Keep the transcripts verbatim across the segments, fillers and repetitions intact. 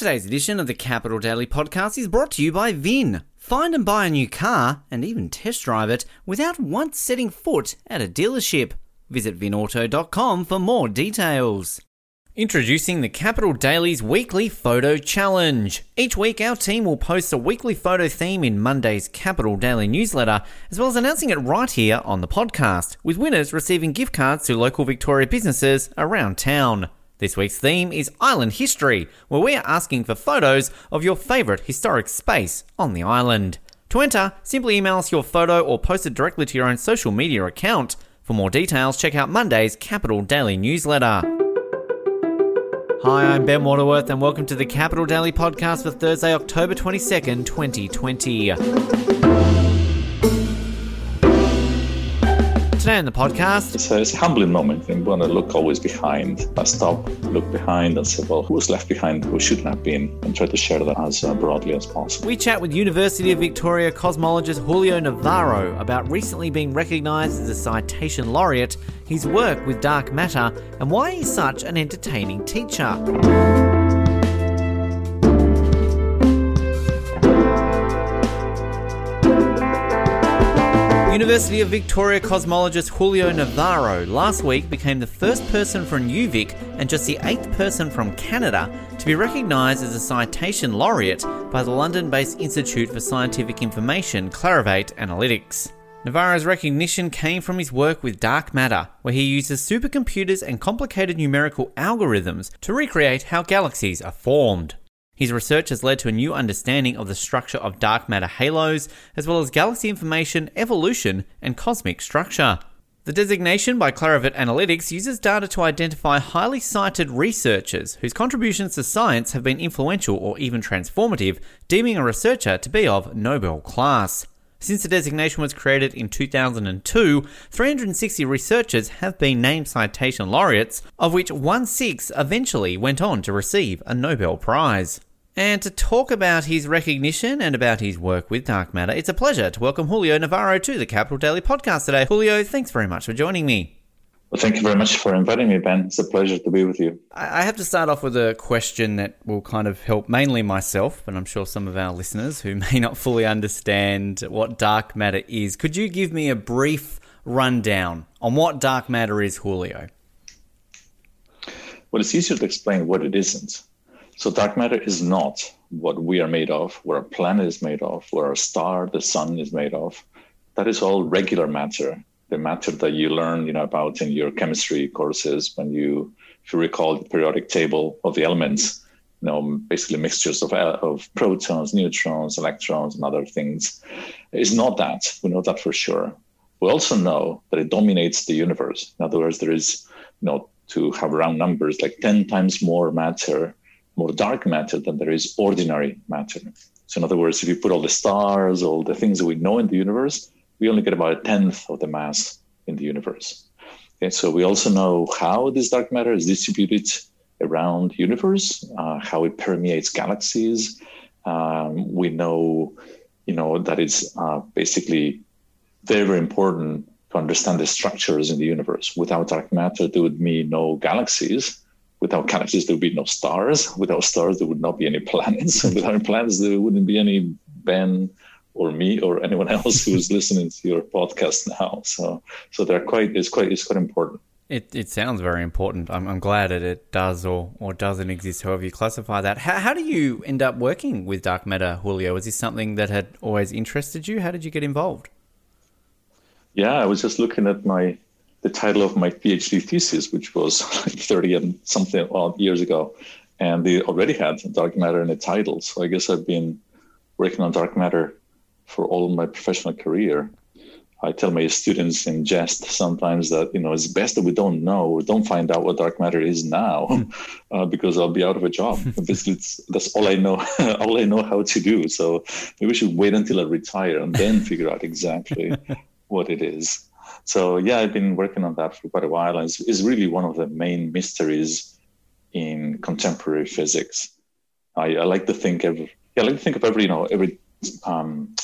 Today's edition of the Capital Daily Podcast is brought to you by Vin. Find and buy a new car, and even test drive it, without once setting foot at a dealership. Visit vin auto dot com for more details. Introducing the Capital Daily's Weekly Photo Challenge. Each week, our team will post a weekly photo theme in Monday's Capital Daily newsletter, as well as announcing it right here on the podcast, with winners receiving gift cards to local Victoria businesses around town. This week's theme is Island History, where we are asking for photos of your favourite historic space on the island. To enter, simply email us your photo or post it directly to your own social media account. For more details, check out Monday's Capital Daily newsletter. Hi, I'm Ben Waterworth and welcome to the Capital Daily Podcast for Thursday, October twenty-second, twenty twenty. Today on the podcast, it's a, it's a humbling moment when you want to look always behind. I stop, look behind and say, well, who was left behind, who shouldn't have been, and try to share that as uh, broadly as possible. We chat with University of Victoria cosmologist Julio Navarro about recently being recognised as a Citation Laureate, his work with dark matter, and why he's such an entertaining teacher. University of Victoria cosmologist Julio Navarro last week became the first person from UVic and just the eighth person from Canada to be recognised as a Citation Laureate by the London-based Institute for Scientific Information, Clarivate Analytics. Navarro's recognition came from his work with dark matter, where he uses supercomputers and complicated numerical algorithms to recreate how galaxies are formed. His research has led to a new understanding of the structure of dark matter halos, as well as galaxy information, evolution, and cosmic structure. The designation by Clarivate Analytics uses data to identify highly cited researchers whose contributions to science have been influential or even transformative, deeming a researcher to be of Nobel class. Since the designation was created in two thousand two, three hundred sixty researchers have been named Citation Laureates, of which one-sixth eventually went on to receive a Nobel Prize. And to talk about his recognition and about his work with dark matter, it's a pleasure to welcome Julio Navarro to the Capital Daily Podcast today. Julio, thanks very much for joining me. Well, thank you very much for inviting me, Ben. It's a pleasure to be with you. I have to start off with a question that will kind of help mainly myself, but I'm sure some of our listeners who may not fully understand what dark matter is. Could you give me a brief rundown on what dark matter is, Julio? Well, it's easier to explain what it isn't. So dark matter is not what we are made of, what our planet is made of, what our star, the sun, is made of. That is all regular matter, the matter that you learn, you know, about in your chemistry courses when you, if you recall, the periodic table of the elements, you know, basically mixtures of, of protons, neutrons, electrons, and other things. It's not that. We know that for sure. We also know that it dominates the universe. In other words, there is, you know, to have round numbers, like ten times more matter, more dark matter than there is ordinary matter. So in other words, if you put all the stars, all the things that we know in the universe, we only get about a tenth of the mass in the universe. Okay, so we also know how this dark matter is distributed around the universe, uh, how it permeates galaxies. Um, we know, you know, that it's uh, basically very, very important to understand the structures in the universe. Without dark matter, there would be no galaxies. Without galaxies, there would be no stars. Without stars, there would not be any planets. And without planets, there wouldn't be any Ben or me or anyone else who's listening to your podcast now. So so they're quite it's quite it's quite important. It it sounds very important. I'm I'm glad that it does or, or doesn't exist, however you classify that. How how do you end up working with dark matter, Julio? Is this something that had always interested you? How did you get involved? Yeah, I was just looking at my the title of my PhD thesis, which was like thirty and something odd years ago, and they already had dark matter in the title. So I guess I've been working on dark matter for all my professional career. I tell my students in jest sometimes that, you know, it's best that we don't know or don't find out what dark matter is now uh, because I'll be out of a job. Basically, it's, that's all I know, all I know how to do. So maybe we should wait until I retire and then figure out exactly what it is. So yeah, I've been working on that for quite a while, and it's, it's really one of the main mysteries in contemporary physics. I, I like to think of, yeah, I like to think of every, you know, every, um,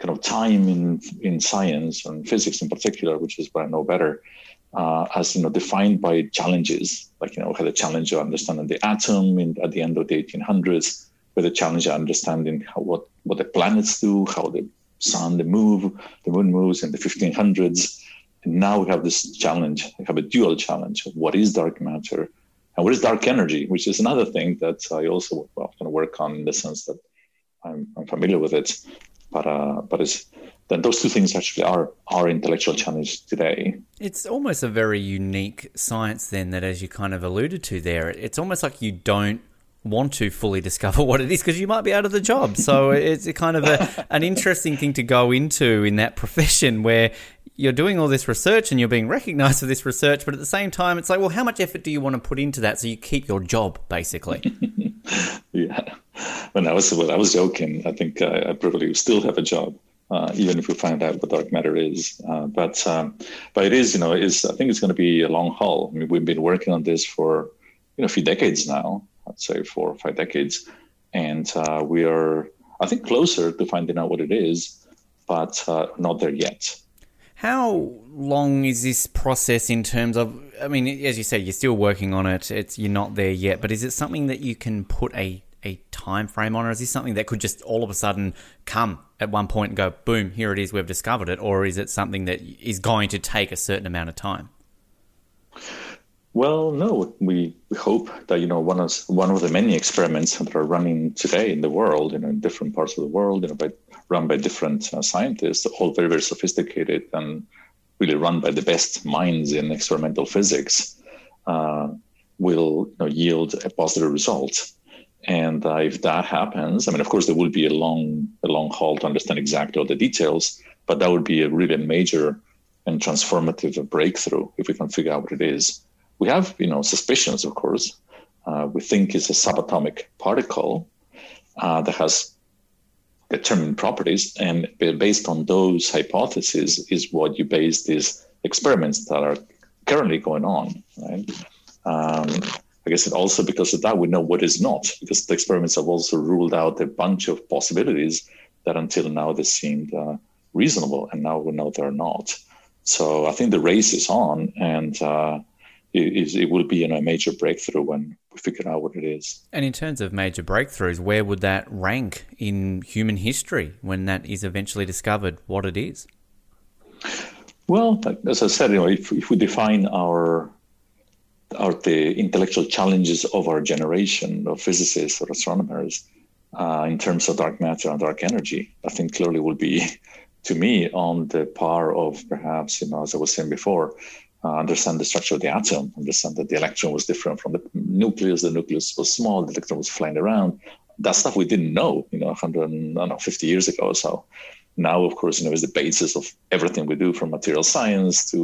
kind of time in in science and physics in particular, which is what I know better, uh, as you know, defined by challenges. Like, you know, we had a challenge of understanding the atom in, at the end of the eighteen hundreds, with a challenge of understanding how, what, what the planets do, how the sun, the move, the moon moves in the fifteen hundreds. And now we have this challenge, we have a dual challenge of what is dark matter and what is dark energy, which is another thing that I also often work on, in the sense that I'm, I'm familiar with it. But uh, but it's, then those two things actually are our intellectual challenge today. It's almost a very unique science then, that, as you kind of alluded to there, it's almost like you don't want to fully discover what it is because you might be out of the job. So it's kind of a, an interesting thing to go into in that profession, where you're doing all this research and you're being recognized for this research, but at the same time, it's like, well, how much effort do you want to put into that so you keep your job, basically? Yeah. When I was when I was joking, I think I, I probably still have a job, uh, even if we find out what dark matter is. Uh, but um, but it is, you know, is I think it's going to be a long haul. I mean, we've been working on this for, you know, a few decades now. I'd say four or five decades, and uh, we are, I think, closer to finding out what it is, but uh, not there yet. How long is this process in terms of, I mean, as you say, you're still working on it, it's, you're not there yet, but is it something that you can put a, a time frame on, or is this something that could just all of a sudden come at one point and go, boom, here it is, we've discovered it, or is it something that is going to take a certain amount of time? Well, no, we, we hope that, you know, one of one of the many experiments that are running today in the world, you know, in different parts of the world, you know, by, run by different uh, scientists, all very, very sophisticated and really run by the best minds in experimental physics, uh, will, you know, yield a positive result. And uh, if that happens, I mean, of course, there will be a long, a long haul to understand exactly all the details, but that would be a really major and transformative breakthrough if we can figure out what it is. We have, you know, suspicions, of course. Uh, we think it's a subatomic particle uh, that has determined properties, and based on those hypotheses is what you base these experiments that are currently going on, right? Um, I guess it also, because of that, we know what is not, because the experiments have also ruled out a bunch of possibilities that until now they seemed uh, reasonable, and now we know they're not. So I think the race is on, and uh, It, it will be, you know, a major breakthrough when we figure out what it is. And in terms of major breakthroughs, where would that rank in human history when that is eventually discovered, what it is? Well, as I said, you know, if, if we define our, our the intellectual challenges of our generation of physicists or astronomers uh, in terms of dark matter and dark energy, I think clearly will be, to me, on the par of perhaps, you know, as I was saying before, Uh, understand the structure of the atom, understand that the electron was different from the nucleus, the nucleus was small, the electron was flying around. That stuff we didn't know, you know, one hundred, I don't know, fifty years ago or so. Now, of course, you know, is the basis of everything we do, from material science to,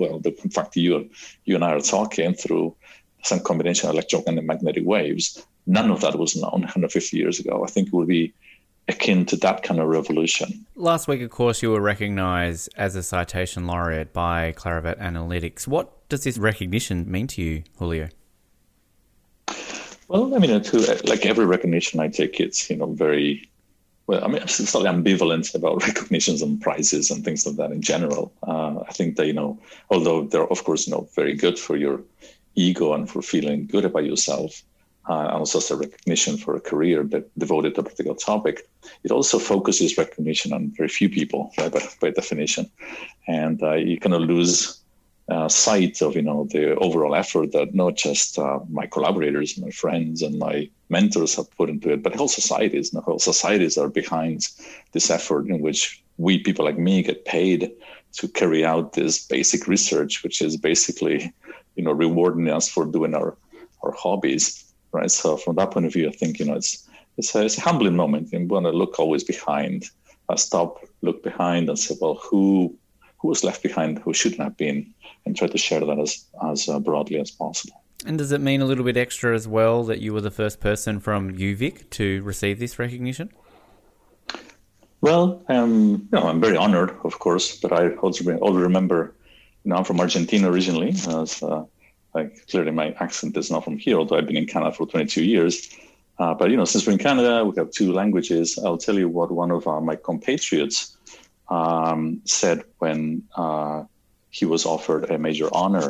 well, the, in fact, you, you and I are talking through some combination of electromagnetic and magnetic waves. None of that was known one hundred fifty years ago. I think it would be akin to that kind of revolution. Last week, of course, you were recognised as a citation laureate by Clarivate Analytics. What does this recognition mean to you, Julio? Well, I mean, to, like every recognition I take, it's, you know, very, well, I mean, I'm slightly ambivalent about recognitions and prizes and things like that in general. Uh, I think that, you know, although they're, of course, you know, very good for your ego and for feeling good about yourself, Uh, and also as a recognition for a career that devoted to a particular topic, it also focuses recognition on very few people, right, by, by definition. And uh, you kind of lose uh, sight of, you know, the overall effort that not just uh, my collaborators, my friends and my mentors have put into it, but whole societies, and whole societies are behind this effort, in which we, people like me, get paid to carry out this basic research, which is basically, you know, rewarding us for doing our, our hobbies. Right, so from that point of view, I think, you know, it's it's a, it's a humbling moment. You want to look always behind, uh, stop, look behind, and say, well, who who was left behind, who shouldn't have been, and try to share that as as uh, broadly as possible. And does it mean a little bit extra as well that you were the first person from U Vic to receive this recognition? Well, um, you know, I'm very honoured, of course, but I also always remember, you know, I'm from Argentina originally. As, uh, Like, clearly, my accent is not from here, although I've been in Canada for twenty-two years. Uh, but, you know, since we're in Canada, we have two languages. I'll tell you what one of uh, my compatriots um, said when uh, he was offered a major honor.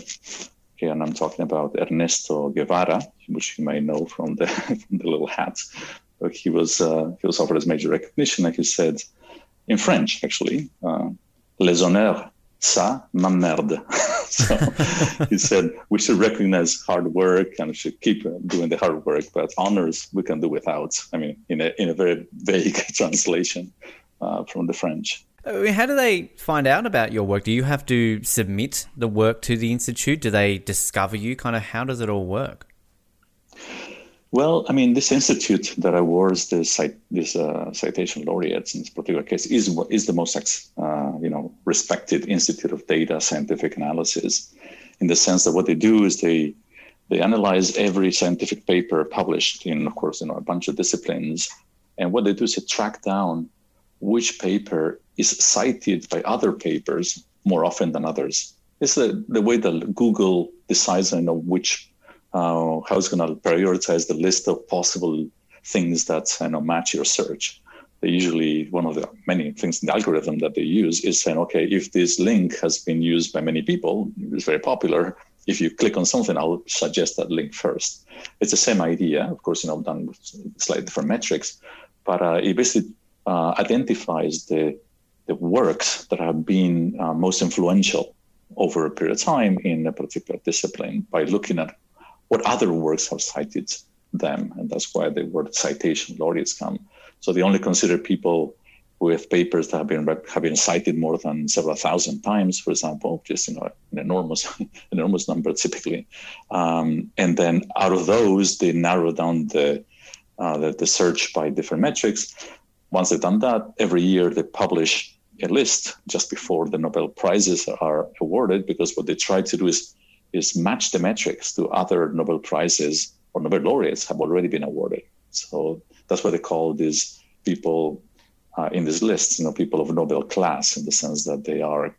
Okay, and I'm talking about Ernesto Guevara, which you may know from the, from the little hats. But he was uh, he was offered his major recognition, like he said, in French, actually, uh, les honneurs, ça m'emmerde. So he said, we should recognize hard work and we should keep doing the hard work, but honors we can do without. I mean, in a, in a very vague translation uh, from the French. How do they find out about your work? Do you have to submit the work to the Institute? Do they discover you? Kind of how does it all work? Well, I mean, this institute that awards the cite, this uh, citation laureates in this particular case is is the most uh, you know respected institute of data scientific analysis, in the sense that what they do is they they analyze every scientific paper published in, of course, you know, a bunch of disciplines, and what they do is they track down which paper is cited by other papers more often than others. It's the the way that Google decides, you know, which. Uh, how it's going to prioritize the list of possible things that, you know, match your search. They usually, one of the many things in the algorithm that they use is saying, okay, if this link has been used by many people, it's very popular. If you click on something, I'll suggest that link first. It's the same idea, of course, you know, done with slightly different metrics, but uh, it basically uh, identifies the the works that have been uh, most influential over a period of time in a particular discipline by looking at what other works have cited them, and that's why the word citation laureates come. So they only consider people with papers that have been have been cited more than several thousand times, for example, just, you know, an enormous, an enormous number typically. Um, and then out of those, they narrow down the, uh, the the search by different metrics. Once they've done that, every year they publish a list just before the Nobel Prizes are awarded, because what they try to do is is match the metrics to other Nobel Prizes or Nobel laureates have already been awarded. So that's what they call these people uh, in this list, you know, people of Nobel class, in the sense that they are,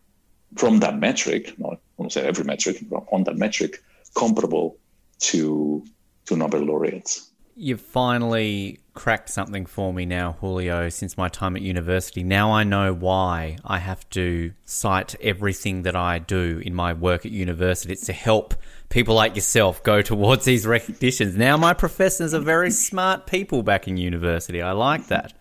from that metric, not almost every metric, on that metric, comparable to to Nobel laureates. You've finally cracked something for me now, Julio, since my time at university. Now I know why I have to cite everything that I do in my work at university. It's to help people like yourself go towards these recognitions. Now my professors are very smart people back in university. I like that.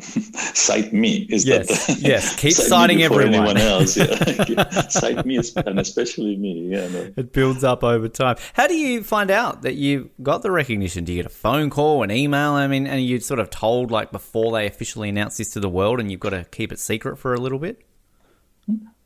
Cite me. Is yes, that the, yes. Keep cite citing me everyone. Anyone else, yeah. Cite me, and especially me. Yeah, no. It builds up over time. How do you find out that you got the recognition? Do you get a phone call, an email? I mean, and you're sort of told like before they officially announce this to the world, and you've got to keep it secret for a little bit?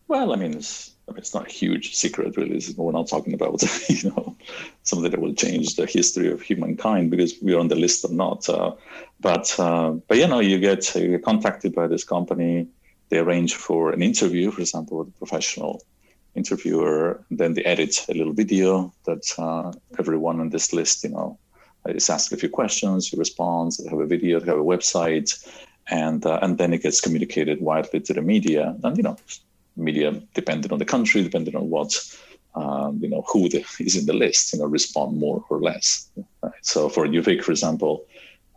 Well, I mean, it's, I mean, it's not a huge secret, really. We're not talking about, you know, something that will change the history of humankind because we're on the list or not. Uh, but, uh, but you know, you get, you get contacted by this company. They arrange for an interview, for example, with a professional interviewer. Then they edit a little video that uh, everyone on this list, you know, is asked a few questions. You respond. They have a video. They have a website. And, uh, and then it gets communicated widely to the media. And, you know, media, depending on the country, depending on what, um, you know, who the, is in the list, you know, respond more or less. Right? So for U V I C, for example,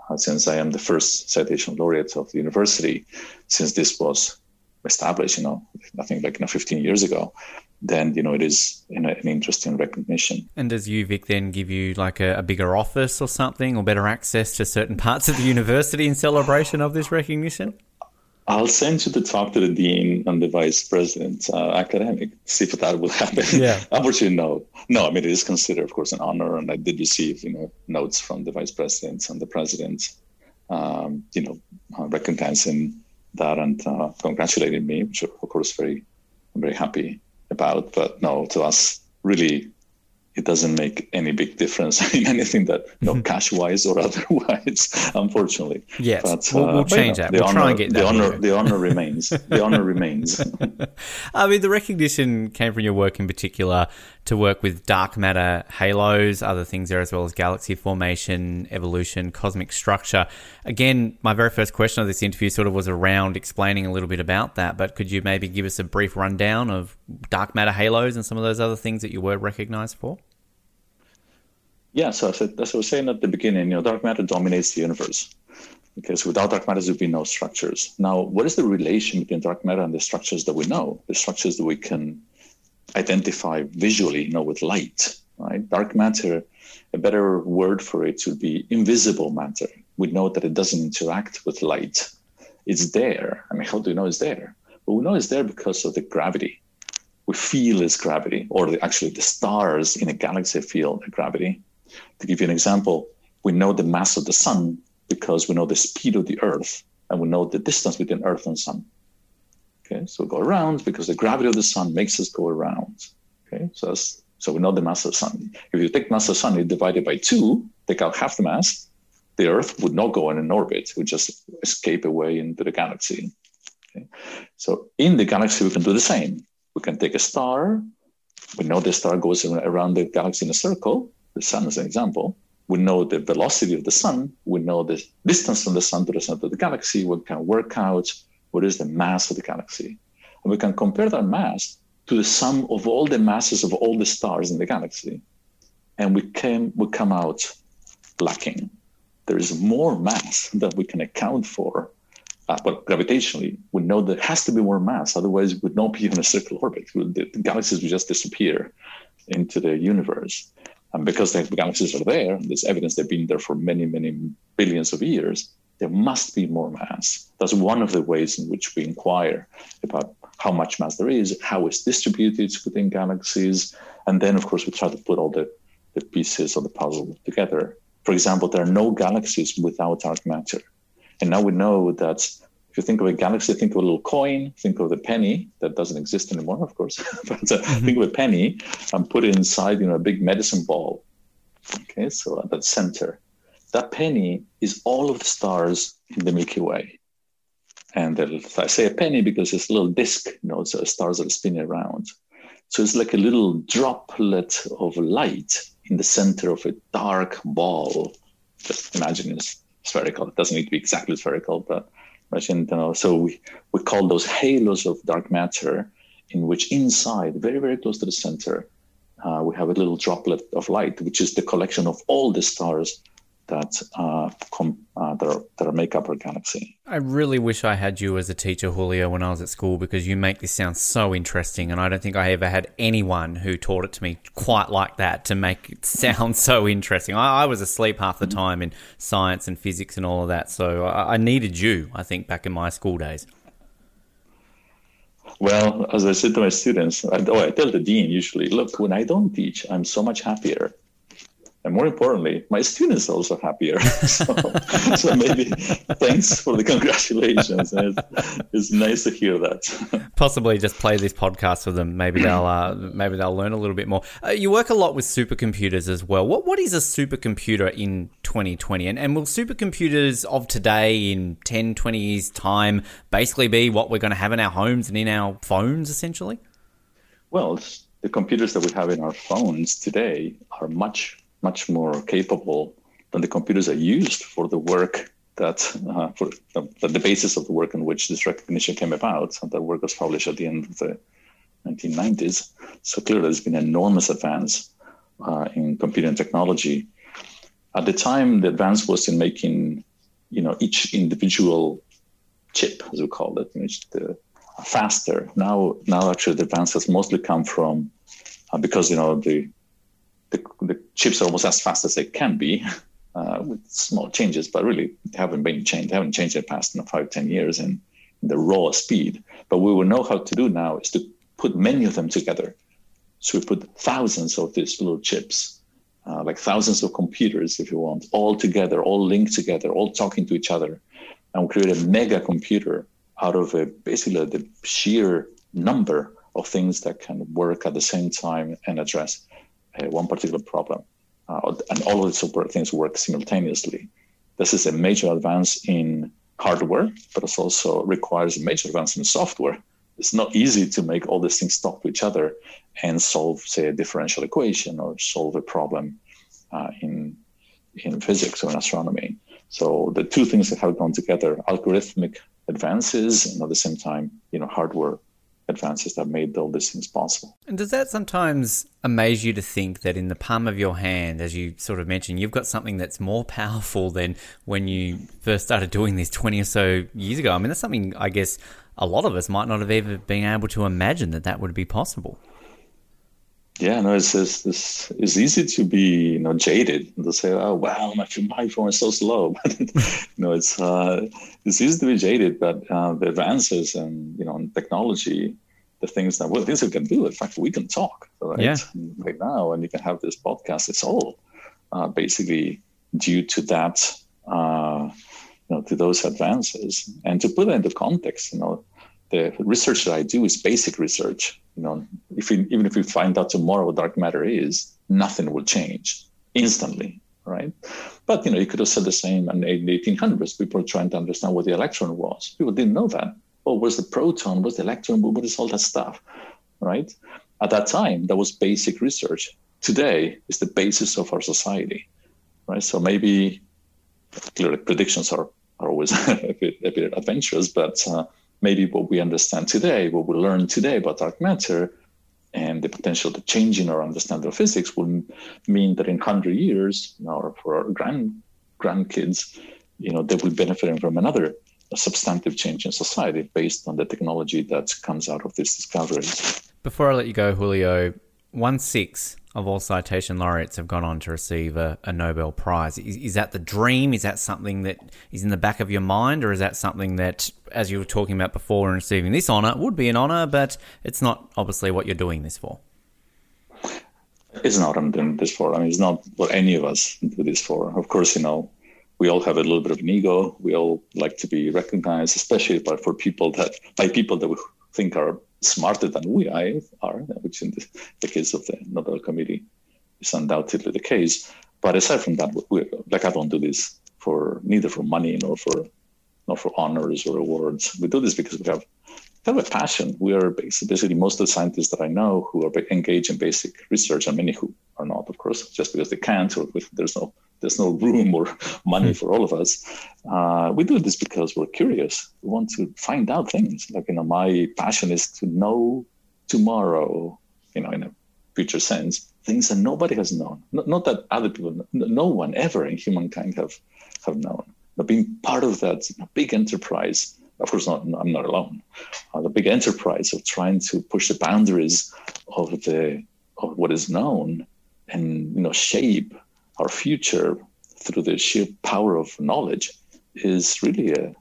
uh, since I am the first citation laureate of the university, since this was established, you know, I think like, you know, fifteen years ago, then, you know, it is an, an interesting recognition. And does U V I C then give you like a, a bigger office or something, or better access to certain parts of the university in celebration of this recognition? I'll send you the talk to the dean and the vice president, uh, academic, see if that will happen. Yeah. Unfortunately, no. No, I mean, it is considered, of course, an honor. And I did receive, you know, notes from the vice president and the president, um, you know, uh, recognizing that and uh, congratulating me, which, of course, very, I'm very happy about. But no, to us, really, it doesn't make any big difference in anything that, you know, cash-wise or otherwise, unfortunately. Yes, but, we'll, we'll uh, change that. We'll honor, try and get that. The honor, the honor remains. The honor remains. I mean, the recognition came from your work in particular to work with dark matter halos, other things there as well as galaxy formation, evolution, cosmic structure. Again, my very first question of this interview sort of was around explaining a little bit about that, but could you maybe give us a brief rundown of dark matter halos and some of those other things that you were recognized for? Yeah, so as I was saying at the beginning, you know, dark matter dominates the universe, because without dark matter, there would be no structures. Now, what is the relation between dark matter and the structures that we know, the structures that we can identify visually, you know, with light, right? Dark matter, a better word for it would be invisible matter. We know that it doesn't interact with light. It's there. I mean, how do you know it's there? Well, we know it's there because of the gravity. We feel its gravity, or the, actually the stars in a galaxy feel the gravity. To give you an example, we know the mass of the sun because we know the speed of the Earth, and we know the distance between Earth and sun. Okay, so we go around because the gravity of the sun makes us go around. Okay, so that's, so we know the mass of the sun. If you take mass of the sun and divide it by two, take out half the mass, the Earth would not go in an orbit. It would just escape away into the galaxy. Okay? So in the galaxy, we can do the same. We can take a star. We know the star goes around the galaxy in a circle. The sun is an example. We know the velocity of the sun. We know the distance from the sun to the center of the galaxy. We can work out what is the mass of the galaxy. And we can compare that mass to the sum of all the masses of all the stars in the galaxy. And we came, we come out lacking. There is more mass that we can account for, uh, but gravitationally, we know there has to be more mass, otherwise we would not be in a circular orbit. The galaxies would just disappear into the universe. And because the galaxies are there, there's evidence they've been there for many, many billions of years, there must be more mass. That's one of the ways in which we inquire about how much mass there is, how it's distributed within galaxies, and then, of course, we try to put all the, the pieces of the puzzle together. For example, there are no galaxies without dark matter. And now we know that if you think of a galaxy, think of a little coin, think of the penny that doesn't exist anymore, of course, but uh, mm-hmm. think of a penny and put it inside, you know, a big medicine ball. Okay, so at that center, that penny is all of the stars in the Milky Way. And I say a penny because it's a little disc, you know, so stars are spinning around. So it's like a little droplet of light in the center of a dark ball. Just imagine it's spherical. It doesn't need to be exactly spherical, but imagine, you know, so we, we call those halos of dark matter, in which inside, very, very close to the center, uh, we have a little droplet of light, which is the collection of all the stars that uh, com- uh, that, are, that are make up our galaxy. I really wish I had you as a teacher, Julio, when I was at school, because you make this sound so interesting, and I don't think I ever had anyone who taught it to me quite like that, to make it sound so interesting. I, I was asleep half the time in science and physics and all of that, so I, I needed you, I think, back in my school days. Well, as I said to my students, I, oh, I tell the dean usually, look, when I don't teach, I'm so much happier. And more importantly, my students are also happier. So, so maybe thanks for the congratulations. It's, it's nice to hear that. Possibly just play this podcast for them. Maybe they'll uh, maybe they'll learn a little bit more. Uh, you work a lot with supercomputers as well. What What is a supercomputer in twenty twenty? And, and will supercomputers of today in ten, twenty years' time basically be what we're going to have in our homes and in our phones, essentially? Well, the computers that we have in our phones today are much much more capable than the computers are used for the work that, uh, for the, the basis of the work in which this recognition came about. And that work was published at the end of the nineteen nineties. So clearly there's been an enormous advance uh, in computing technology. At the time, the advance was in making, you know, each individual chip, as we call it, which the, faster. Now, now actually the advance has mostly come from, uh, because, you know, the The, the chips are almost as fast as they can be, uh, with small changes, but really they haven't been changed. They haven't changed in the past, you know, five, ten years in, in the raw speed. But what we know how to do now is to put many of them together. So we put thousands of these little chips, uh, like thousands of computers, if you want, all together, all linked together, all talking to each other, and we create a mega computer out of a, basically the sheer number of things that can work at the same time and address one particular problem, uh, and all of these things work simultaneously. This is a major advance in hardware, but it also requires a major advance in software. It's not easy to make all these things talk to each other and solve, say, a differential equation or solve a problem uh, in in physics or in astronomy. So the two things that have gone together, algorithmic advances, and at the same time, you know, hardware advances that made all these things possible. And does that sometimes amaze you to think that in the palm of your hand, as you sort of mentioned, you've got something that's more powerful than when you first started doing this twenty or so years ago? I mean, that's something I guess a lot of us might not have ever been able to imagine that that would be possible. yeah, no, it's, it's, it's, it's easy to be, you know, jaded and to say, oh, wow, my, my phone is so slow. But, you know, it's, uh, it's easy to be jaded, but uh, the advances and, you know, in technology, the things that, well, this we can do. In fact, we can talk right, yeah. right now, and you can have this podcast. It's all uh, basically due to that, uh, you know, to those advances. And to put it into context, you know, the research that I do is basic research. You know, if we, even if we find out tomorrow what dark matter is, nothing will change instantly, right? But, you know, you could have said the same in the eighteen hundreds. People were trying to understand what the electron was. People didn't know that. Oh, where's the proton? Where's the electron? What is all that stuff, right? At that time, that was basic research. Today is the basis of our society, right? So maybe, clearly, predictions are, are always a, bit, a bit adventurous, but... Uh, Maybe what we understand today, what we learn today about dark matter and the potential to change in our understanding of physics will mean that in one hundred years, you know, or for our grand grandkids, you know, they will benefit from another substantive change in society based on the technology that comes out of these discoveries. Before I let you go, Julio, one-sixth of all citation laureates have gone on to receive a, a Nobel Prize. Is, is that the dream? Is that something that is in the back of your mind, or is that something that, as you were talking about before, in receiving this honour, would be an honour, but it's not obviously what you're doing this for? It's not what I'm doing this for. I mean, it's not what any of us do this for. Of course, you know, we all have a little bit of an ego. We all like to be recognised, especially by, for people that, by people that we think are smarter than we are, which in the case of the Nobel Committee is undoubtedly the case. But aside from that, we, like I don't do this for neither for money nor for nor for honors or awards. We do this because we have, we have a passion. We are basically most of the scientists that I know who are engaged in basic research, and many who are not, of course, just because they can't or there's no there's no room or money for all of us. Uh, we do this because we're curious. We want to find out things. Like, you know, my passion is to know tomorrow, you know, in a future sense, things that nobody has known. Not, not that other people, no one ever in humankind have, have known. But being part of that big enterprise, of course, not, I'm not alone, uh, the big enterprise of trying to push the boundaries of the of what is known and, you know, shape our future through the sheer power of knowledge is really a,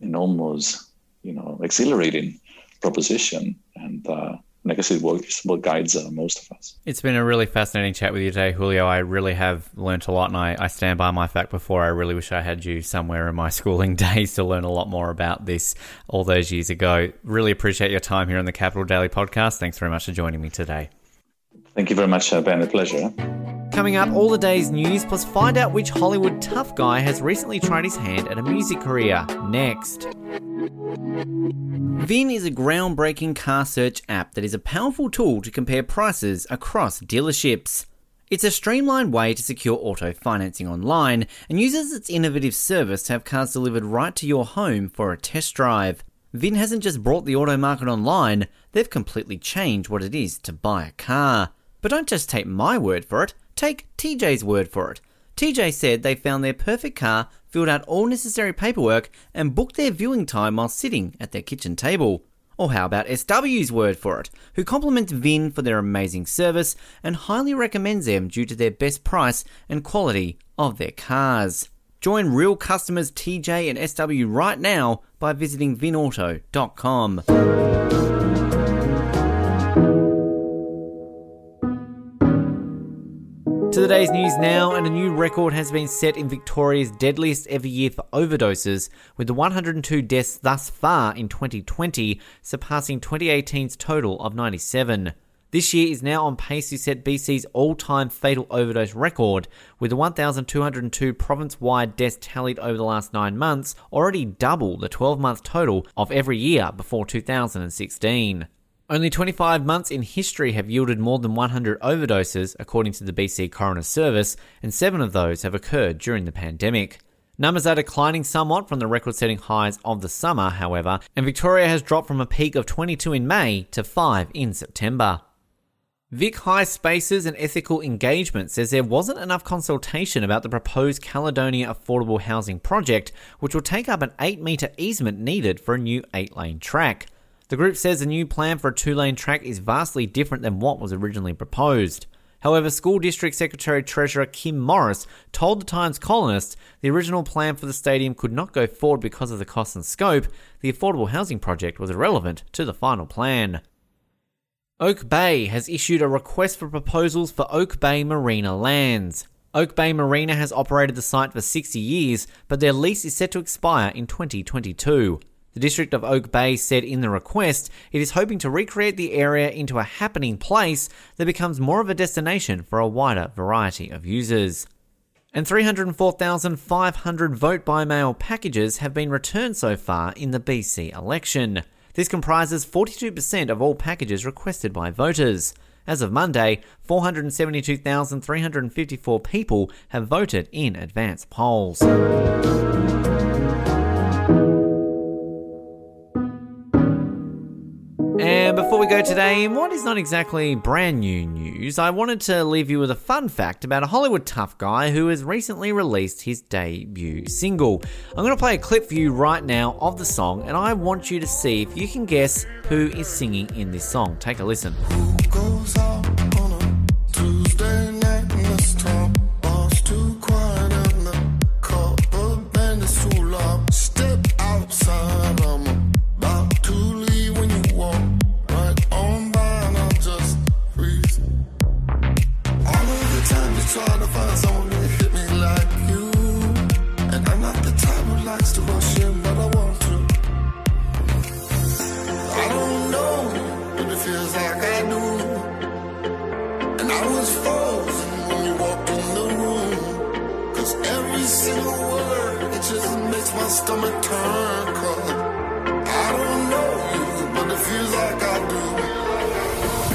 an almost, you know, exhilarating proposition. And uh, like I said, it's what guides uh, most of us. It's been a really fascinating chat with you today, Julio. I really have learnt a lot, and I, I stand by my fact before. I really wish I had you somewhere in my schooling days to learn a lot more about this all those years ago. Really appreciate your time here on the Capital Daily Podcast. Thanks very much for joining me today. Thank you very much, Ben. A pleasure. Coming up, all the day's news, plus find out which Hollywood tough guy has recently tried his hand at a music career. Next. Vin is a groundbreaking car search app that is a powerful tool to compare prices across dealerships. It's a streamlined way to secure auto financing online and uses its innovative service to have cars delivered right to your home for a test drive. Vin hasn't just brought the auto market online, they've completely changed what it is to buy a car. But don't just take my word for it, take T J's word for it. T J said they found their perfect car, filled out all necessary paperwork, and booked their viewing time while sitting at their kitchen table. Or how about S W's word for it, who compliments Vin for their amazing service and highly recommends them due to their best price and quality of their cars. Join real customers T J and S W right now by visiting vin auto dot com. To the day's news now, and a new record has been set in Victoria's deadliest ever year for overdoses, with the one hundred two deaths thus far in twenty twenty surpassing twenty eighteen's total of ninety-seven. This year is now on pace to set B C's all-time fatal overdose record, with the one thousand two hundred two province-wide deaths tallied over the last nine months already double the twelve-month total of every year before two thousand sixteen. Only twenty-five months in history have yielded more than one hundred overdoses, according to the B C Coroner's Service, and seven of those have occurred during the pandemic. Numbers are declining somewhat from the record-setting highs of the summer, however, and Victoria has dropped from a peak of twenty-two in May to five in September. Vic High Spaces and Ethical Engagement says there wasn't enough consultation about the proposed Caledonia Affordable Housing Project, which will take up an eight metre easement needed for a new eight-lane track. The group says the new plan for a two-lane track is vastly different than what was originally proposed. However, School District Secretary-Treasurer Kim Morris told the Times columnists the original plan for the stadium could not go forward because of the cost and scope. The affordable housing project was irrelevant to the final plan. Oak Bay has issued a request for proposals for Oak Bay Marina lands. Oak Bay Marina has operated the site for sixty years, but their lease is set to expire in twenty twenty-two. The District of Oak Bay said in the request it is hoping to recreate the area into a happening place that becomes more of a destination for a wider variety of users. And three hundred four thousand five hundred vote by mail packages have been returned so far in the B C election. This comprises forty-two percent of all packages requested by voters. As of Monday, four hundred seventy-two thousand three hundred fifty-four people have voted in advance polls. And before we go today, in what is not exactly brand new news, I wanted to leave you with a fun fact about a Hollywood tough guy who has recently released his debut single. I'm going to play a clip for you right now of the song, and I want you to see if you can guess who is singing in this song. Take a listen.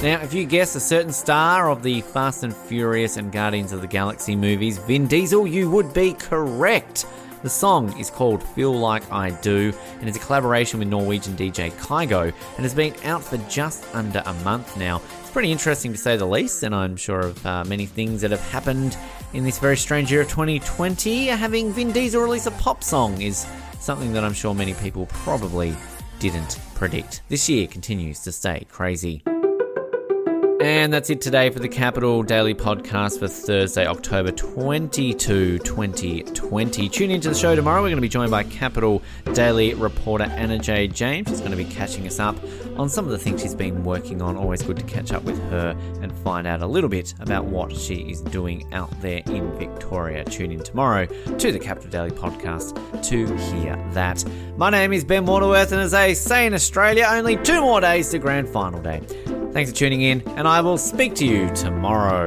Now, if you guess a certain star of the Fast and Furious and Guardians of the Galaxy movies, Vin Diesel, you would be correct. The song is called Feel Like I Do and is a collaboration with Norwegian D J Kygo and has been out for just under a month now. It's pretty interesting to say the least, and I'm sure of uh, many things that have happened in this very strange year of twenty twenty. Having Vin Diesel release a pop song is something that I'm sure many people probably didn't predict. This year continues to stay crazy. And that's it today for the Capital Daily Podcast for Thursday, October twenty-second, twenty twenty. Tune into the show tomorrow. We're going to be joined by Capital Daily reporter Anna J. James, who's going to be catching us up on some of the things she's been working on. Always good to catch up with her and find out a little bit about what she is doing out there in Victoria. Tune in tomorrow to the Capital Daily Podcast to hear that. My name is Ben Waterworth, and as they say in Australia, only two more days to grand final day. Thanks for tuning in, and I will speak to you tomorrow.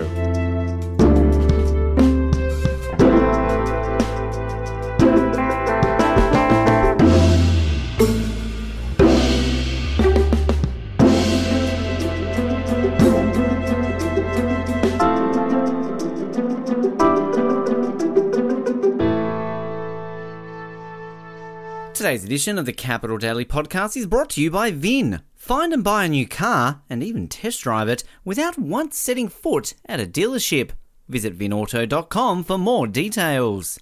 Today's edition of the Capital Daily Podcast is brought to you by Vin. Find and buy a new car, and even test drive it, without once setting foot at a dealership. Visit vin auto dot com for more details.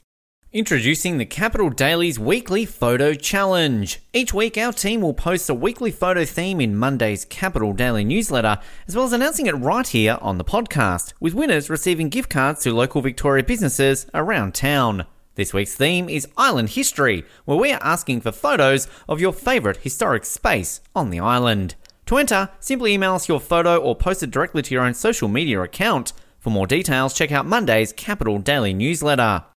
Introducing the Capital Daily's Weekly Photo Challenge. Each week, our team will post a weekly photo theme in Monday's Capital Daily newsletter, as well as announcing it right here on the podcast, with winners receiving gift cards to local Victoria businesses around town. This week's theme is Island History, where we are asking for photos of your favourite historic space on the island. To enter, simply email us your photo or post it directly to your own social media account. For more details, check out Monday's Capital Daily newsletter.